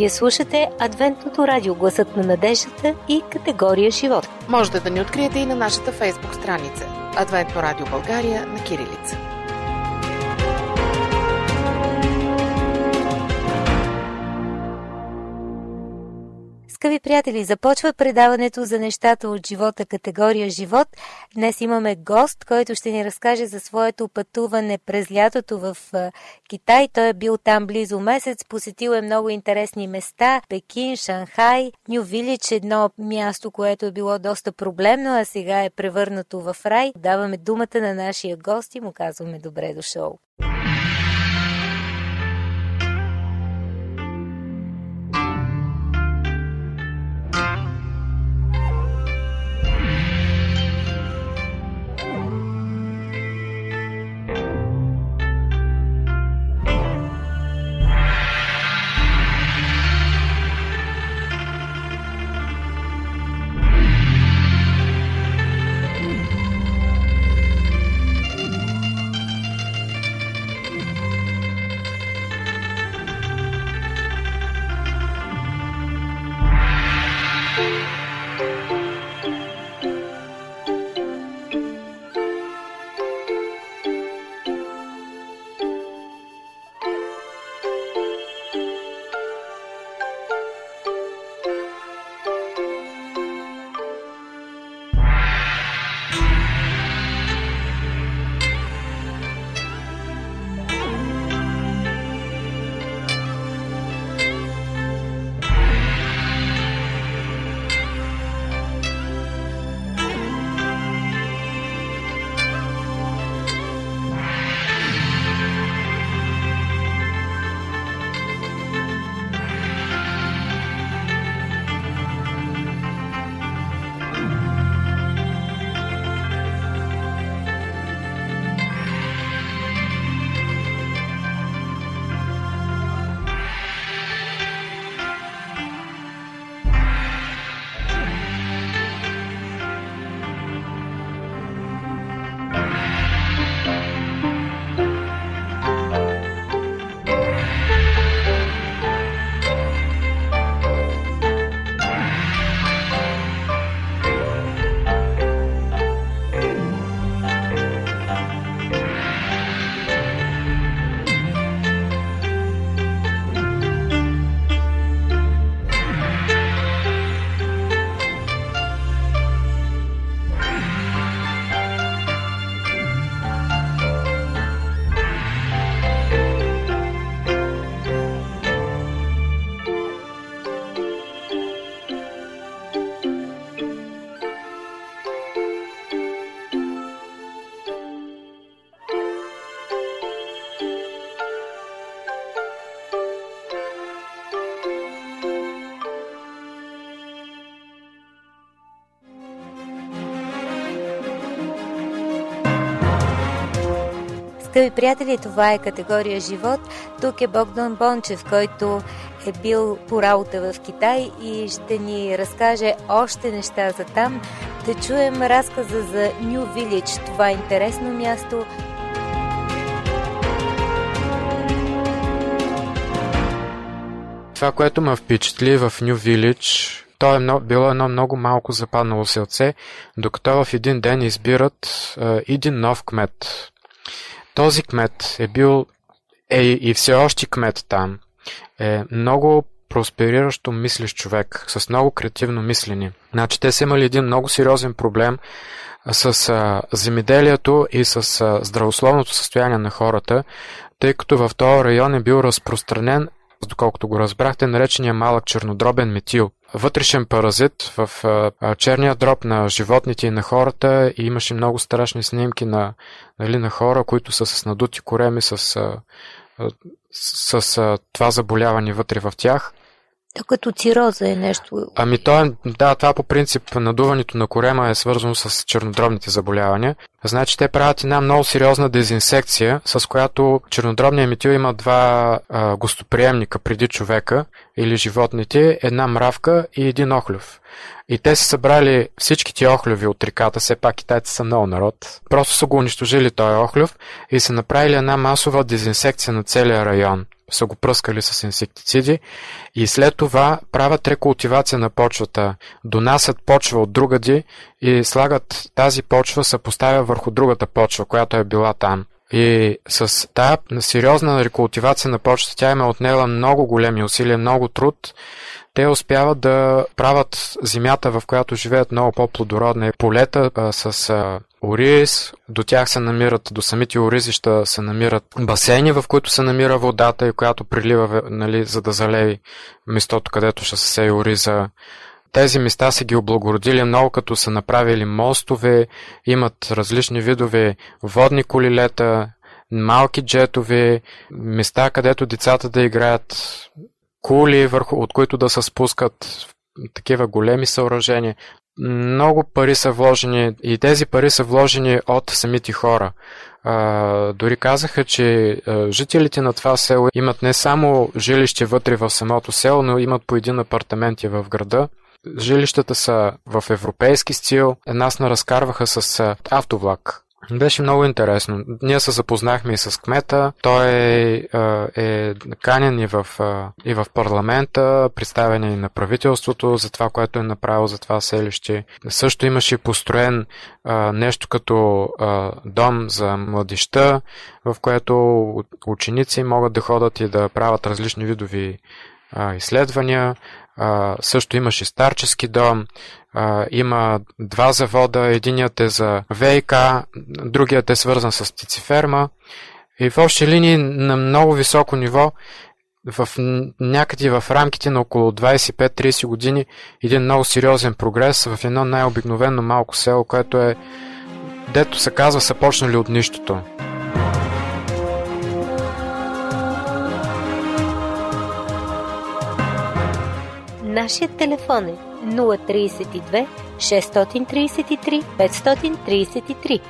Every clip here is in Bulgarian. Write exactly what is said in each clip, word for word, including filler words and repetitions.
Вие слушате Адвентното радио, гласът на надеждата и категория живот. Можете да ни откриете и на нашата Фейсбук страница Адвентно радио България на кирилица. Скъпи приятели, започва предаването за нещата от живота, категория живот. Днес имаме гост, който ще ни разкаже за своето пътуване през лятото в Китай. Той е бил там близо месец, посетил е много интересни места. Пекин, Шанхай, New Village, едно място, което е било доста проблемно, а сега е превърнато в рай. Даваме думата на нашия гост и му казваме добре дошъл. Скъпи приятели, това е категория живот. Тук е Богдан Бончев, който е бил по работа в Китай и ще ни разкаже още неща за там. Да чуем разказа за New Village, това е интересно място. Това, което ме впечатли в New Village, то е било едно много малко западнало селце, докато в един ден избират е, един нов кмет. Този кмет е бил е, и все още кмет там. Е много проспериращо мислещ човек, с много креативно мислене. Значи те са имали един много сериозен проблем с а, земеделието и с а, здравословното състояние на хората, тъй като в този район е бил разпространен, доколкото го разбрахте, наречения малък чернодробен метил. Вътрешен паразит в а, черния дроб на животните и на хората, и имаше много страшни снимки на, нали, на хора, които са с надути кореми, с, а, с, с а, това заболяване вътре в тях. То като цироза е нещо. Ами то е, да, това по принцип надуването на корема е свързано с чернодробните заболявания. Значи те правят една много сериозна дезинсекция, с която чернодробният метил има два а, гостоприемника преди човека или животните, една мравка и един охлюв. И те са събрали всичките охлюви от реката, все пак китайци са много народ. Просто са го унищожили този охлюв и са направили една масова дезинсекция на целия район. са го пръскали с инсектициди и след това правят рекултивация на почвата, донасят почва от другади и слагат тази почва, се поставя върху другата почва, която е била там. И с тая сериозна рекултивация на почвата, тя им е отнела много големи усилия, много труд. Те успяват да правят земята, в която живеят, много по-плодородни полета а, с а, ориз. До тях се намират, до самите оризища се намират басейни, в които се намира водата и която прилива, нали, за да залеви местото, където ще се сее ориза. Тези места са ги облагородили много, като са направили мостове, имат различни видове водни колилета, малки джетове, места, където децата да играят, кули, върху, от които да се спускат, такива големи съоръжения. Много пари са вложени и тези пари са вложени от самите хора. А, дори казаха, че а, жителите на това село имат не само жилище вътре в самото село, но имат по един апартамент и в града. Жилищата са в европейски стил. Нас наразкарваха с автовлак. Беше много интересно. Ние се запознахме и с кмета. Той е, е канен и в, и в парламента, представен и на правителството за това, което е направил за това селище. Също имаше построен а, нещо като а, дом за младежта, в което ученици могат да ходят и да правят различни видови а, изследвания. А, също имаше старчески дом, а, има два завода, единият е за ВиК, другият е свързан с птицеферма и в общи линии на много високо ниво, в, някъде в рамките на около двайсет и пет до трийсет години, един много сериозен прогрес в едно най-обикновено малко село, което е, дето се казва, са почнали от нищото. Нашият телефон е нула трийсет и две шестстотин трийсет и три петстотин трийсет и три.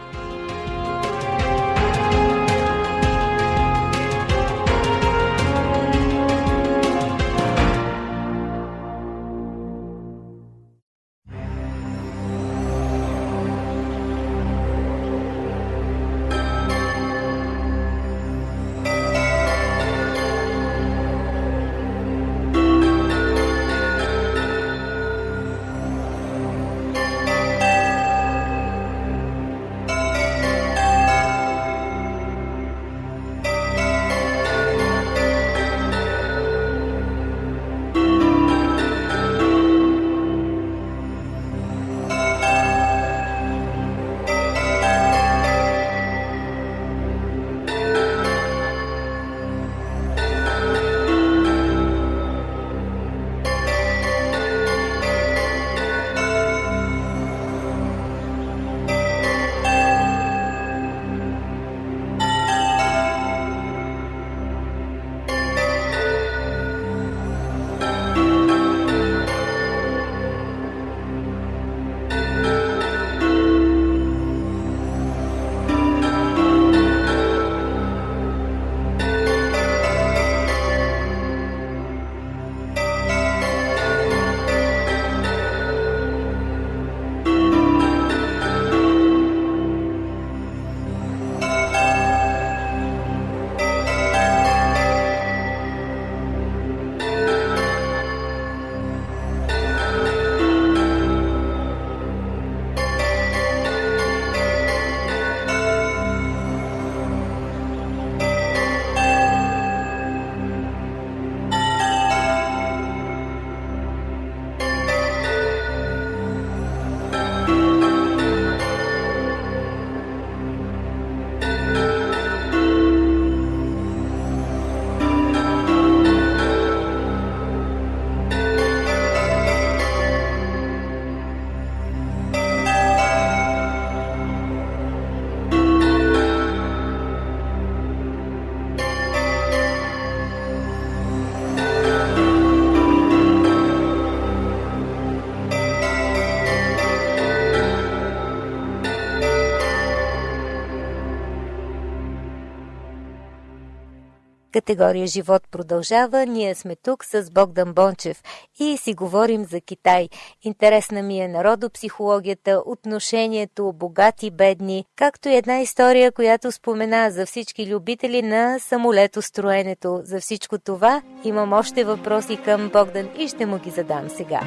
Категория живот продължава. Ние сме тук с Богдан Бончев и си говорим за Китай. Интересна ми е народопсихологията, отношението богати-бедни, както и една история, която спомена за всички любители на самолетостроенето. За всичко това имам още въпроси към Богдан и ще му ги задам сега.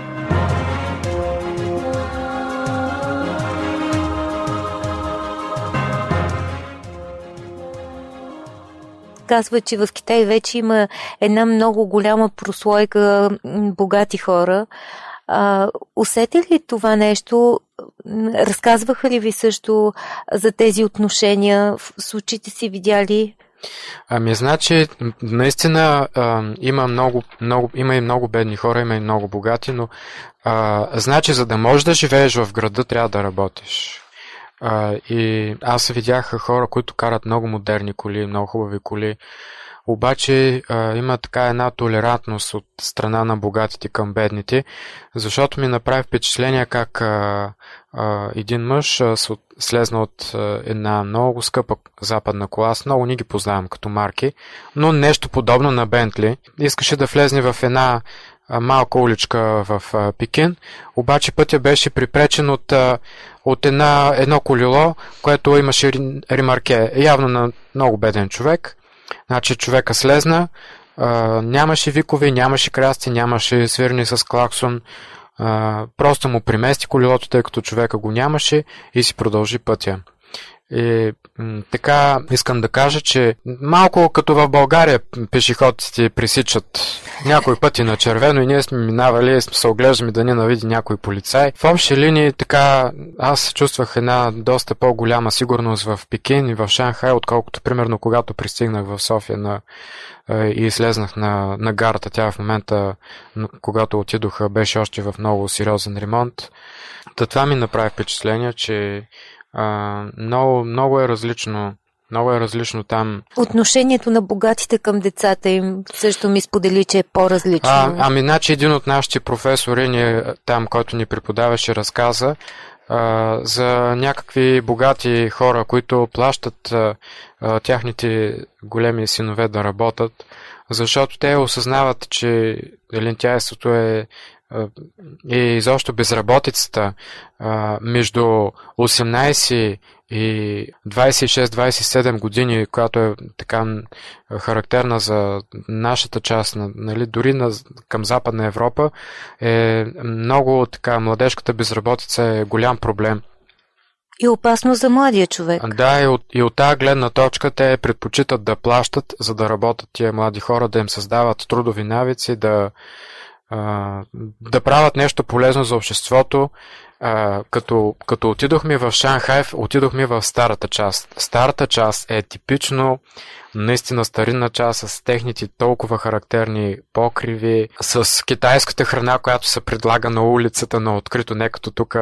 Казва, че в Китай вече има една много голяма прослойка богати хора. А, усети ли това нещо? Разказваха ли ви също за тези отношения? С очите си видяли? Ами, значи, наистина а, има, много, много, има и много бедни хора, има и много богати, но а, значи, за да можеш да живееш в града, трябва да работиш. Uh, и аз видях хора, които карат много модерни коли, много хубави коли, обаче uh, има така една толерантност от страна на богатите към бедните, защото ми направи впечатление как uh, uh, един мъж uh, слезна от uh, една много скъпа западна кола, аз много не ги познавам като марки, но нещо подобно на Бентли, искаше да влезне в една малка уличка в Пекин, обаче пътя беше припречен от, от една, едно колело, което имаше ремарке. Явно на много беден човек. Значи човека слезна, нямаше викови, нямаше крясти, нямаше свирни с клаксон, просто му примести колелото, тъй като човека го нямаше и си продължи пътя. И така искам да кажа, че малко като в България пешеходците пресичат някои пъти на червено и ние сме минавали и сме се оглеждаме да ни навиди някой полицай. В общи линии така аз чувствах една доста по-голяма сигурност в Пекин и в Шанхай, отколкото примерно когато пристигнах в София на, и слезнах на, на гарата. Тя в момента, когато отидох, беше още в много сериозен ремонт. Та това ми направи впечатление, че Uh, много, много е различно. Много е различно там. Отношението на богатите към децата им също ми сподели, че е по-различно. А, ами, значи един от нашите професори ни, там, който ни преподаваше, разказа uh, за някакви богати хора, които плащат uh, тяхните големи синове да работят, защото те осъзнават, че лентяйството е и изобщо безработицата а, между осемнайсет и двайсет и шест двайсет и седем години, която е така характерна за нашата част, нали, дори на, към Западна Европа, е много така, младежката безработица е голям проблем. И опасно за младия човек. Да, и от, и от тази гледна точка те предпочитат да плащат, за да работят тия млади хора, да им създават трудови навици, да да правят нещо полезно за обществото. Като, като отидохме в Шанхай, отидохме в старата част. Старата част е типично наистина старинна част с техните толкова характерни покриви, с китайската храна, която се предлага на улицата на открито, не като тук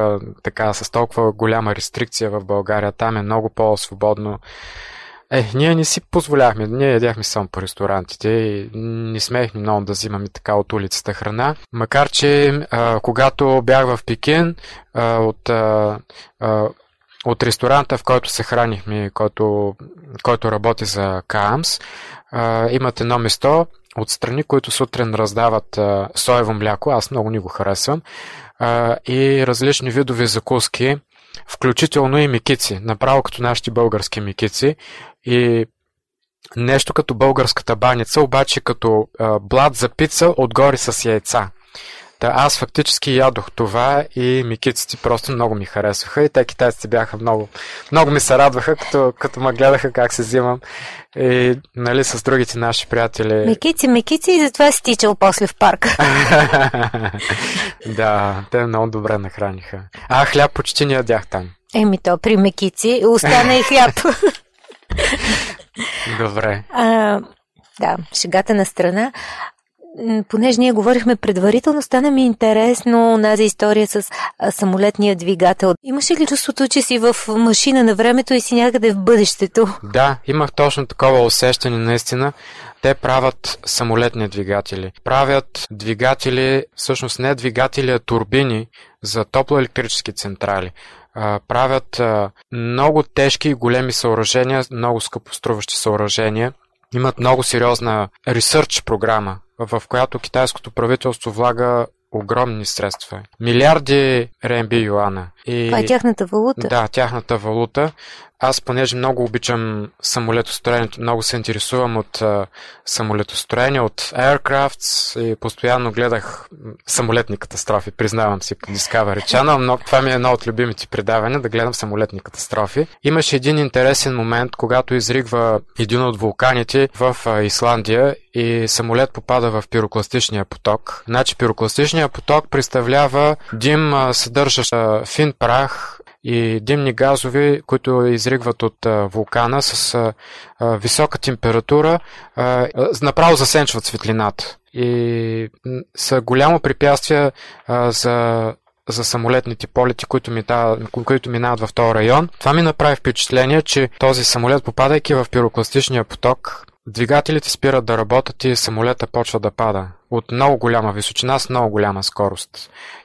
така с толкова голяма рестрикция в България. Там е много по-свободно. Е, ние не си позволяхме, ние ядяхме само по ресторантите и не смеехме много да взимаме така от улицата храна. Макар че а, когато бях в Пекин, а, от, а, от ресторанта, в който се хранихме, който, който работи за КАМС, а, имат едно место отстрани, които сутрин раздават а, соево мляко, аз много не го харесвам, а, и различни видове закуски, включително и микици, направо като нашите български микици и нещо като българската баница, обаче като а, блат за пица отгоре с яйца. Да, аз фактически ядох това и микиците просто много ми харесваха и те китайците бяха много, много ми се радваха, като, като ме гледаха как се взимам и нали, с другите наши приятели. Микици, микици и затова си тичал после в парка. Да, те много добре нахраниха. А хляб почти не ядях там. Еми то, при микици остана и хляб. Добре. А, да, шегата на страна. Понеже ние говорихме предварително, стана ми интересно онази история с самолетния двигател. Имаше ли чувството, че си в машина на времето и си някъде в бъдещето? Да, имах точно такова усещане наистина. Те правят самолетни двигатели. Правят двигатели, всъщност не двигатели, а турбини за топлоелектрически централи. Правят много тежки и големи съоръжения, много скъпоструващи съоръжения, имат много сериозна ресърч програма, в която китайското правителство влага огромни средства. Милиарди ренби юана. И... това е тяхната валута? Да, тяхната валута. Аз, понеже много обичам самолетостроението, много се интересувам от а, самолетостроение, от Aircrafts и постоянно гледах самолетни катастрофи, признавам си, по Discovery Channel, но това ми е едно от любимите предавания, да гледам самолетни катастрофи. Имаше един интересен момент, когато изригва един от вулканите в а, Исландия и самолет попада в пирокластичния поток. Значи пирокластичния поток представлява дим, а, съдържащ а, фин прах и димни газови, които изригват от а, вулкана с а, а, висока температура, а, а, направо засенчват светлината и са голямо препятствие а, за, за самолетните полети, които, мина, които минават в този район. Това ми направи впечатление, че този самолет, попадайки в пирокластичния поток, двигателите спират да работят и самолета почва да пада от много голяма височина с много голяма скорост.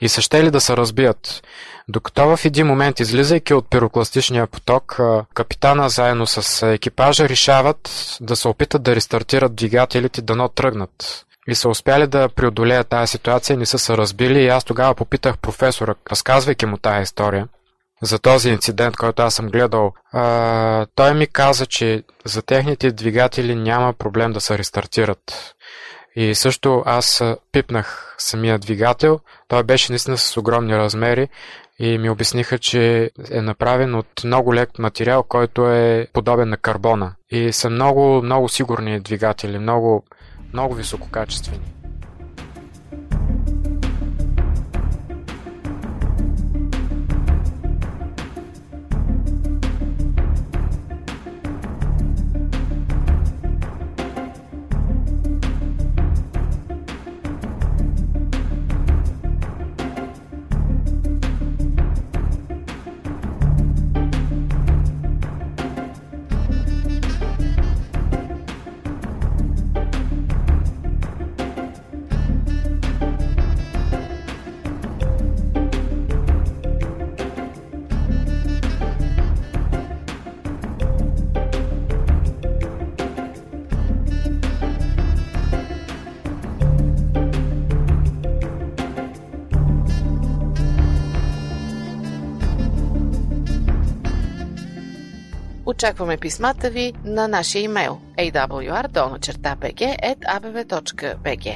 И са щели да се разбият. Докато в един момент, излизайки от пирокластичния поток, капитана заедно с екипажа решават да се опитат да рестартират двигателите, дано тръгнат. И са успяли да преодолеят тази ситуация, не са се разбили и аз тогава попитах професора, разказвайки му тази история, за този инцидент, който аз съм гледал, а, той ми каза, че за техните двигатели няма проблем да се рестартират. И също аз пипнах самия двигател, той беше наистина с огромни размери и ми обясниха, че е направен от много лек материал, който е подобен на карбона. И са много, много сигурни двигатели, много, много висококачествени. Очакваме писмата ви на нашия имейл a w r dash b g at a b v dot b g.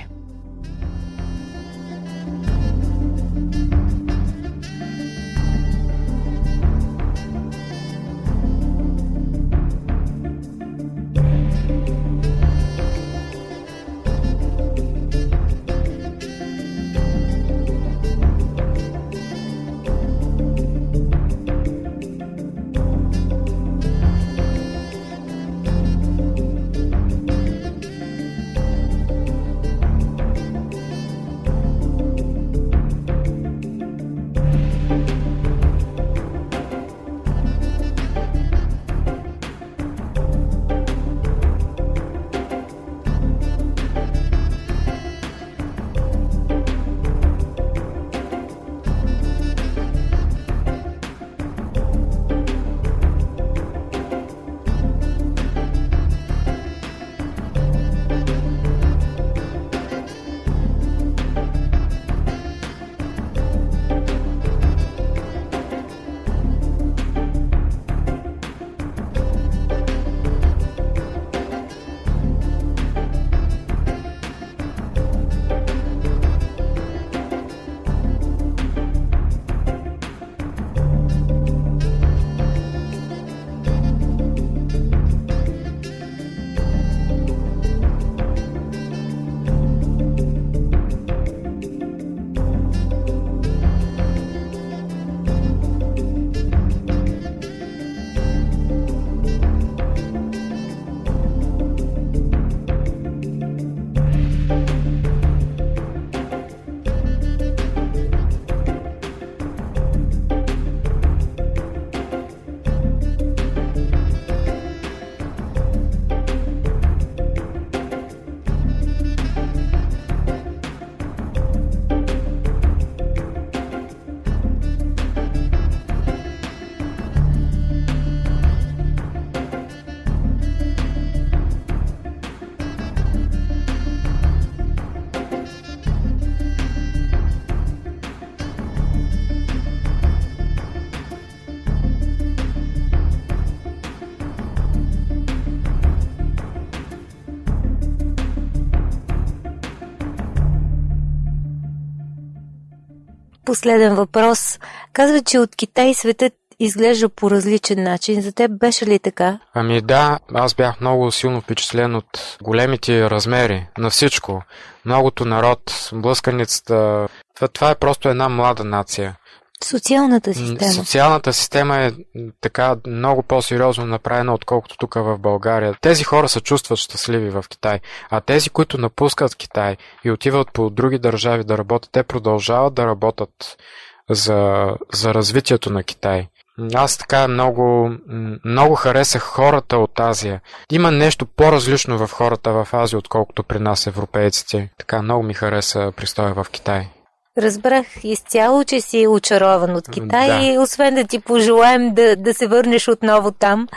последен въпрос. Казва, че от Китай светът изглежда по различен начин. За теб беше ли така? Ами да, аз бях много силно впечатлен от големите размери на всичко. Многото народ, блъсканицата. Това е просто една млада нация. Социалната система. Социалната система е така много по-сериозно направена, отколкото тук в България. Тези хора се чувстват щастливи в Китай, а тези, които напускат Китай и отиват по други държави да работят, те продължават да работят за, за развитието на Китай. Аз така много, много харесах хората от Азия. Има нещо по-различно в хората в Азия, отколкото при нас европейците. Така много ми хареса пристоя в Китай. Разбрах изцяло, че си очарован от Китай, да. И освен да ти пожелаем да, да се върнеш отново там,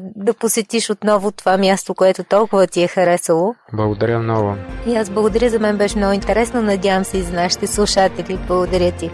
да посетиш отново това място, което толкова ти е харесало. Благодаря много. И аз благодаря, за мен беше много интересно, надявам се и за нашите слушатели. Благодаря ти.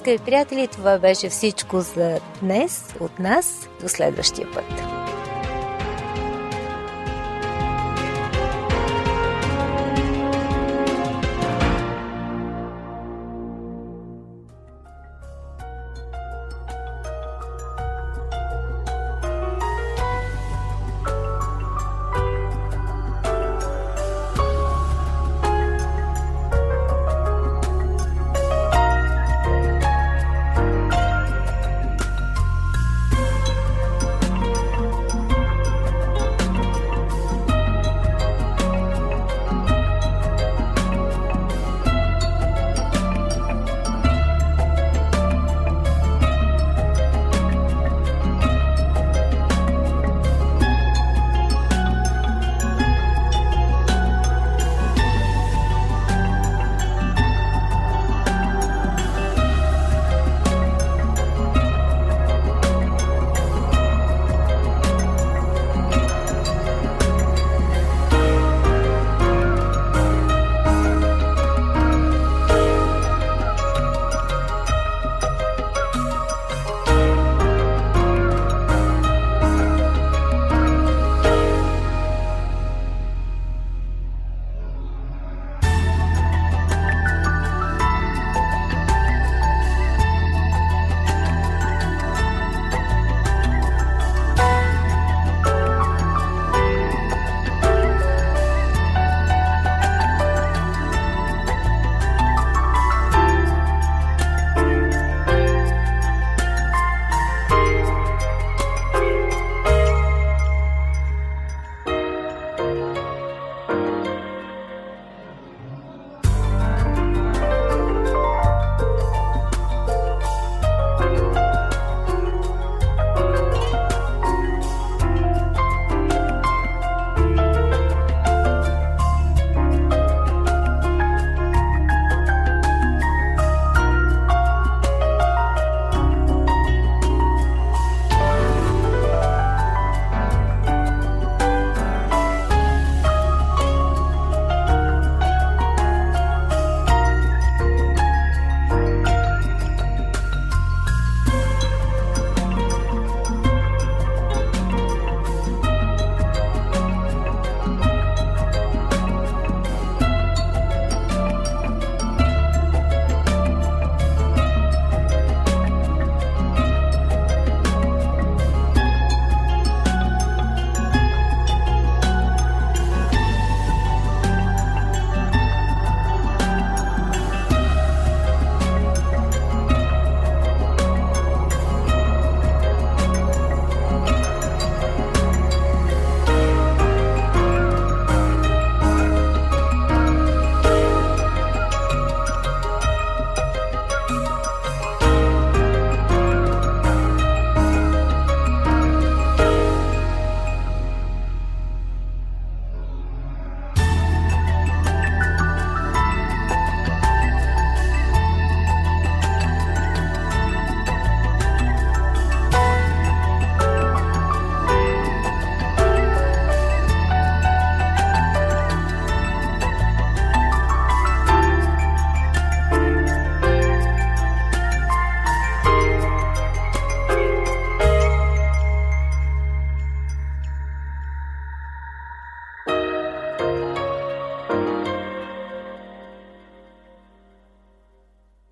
Скъпи приятели, това беше всичко за днес от нас. До следващия път.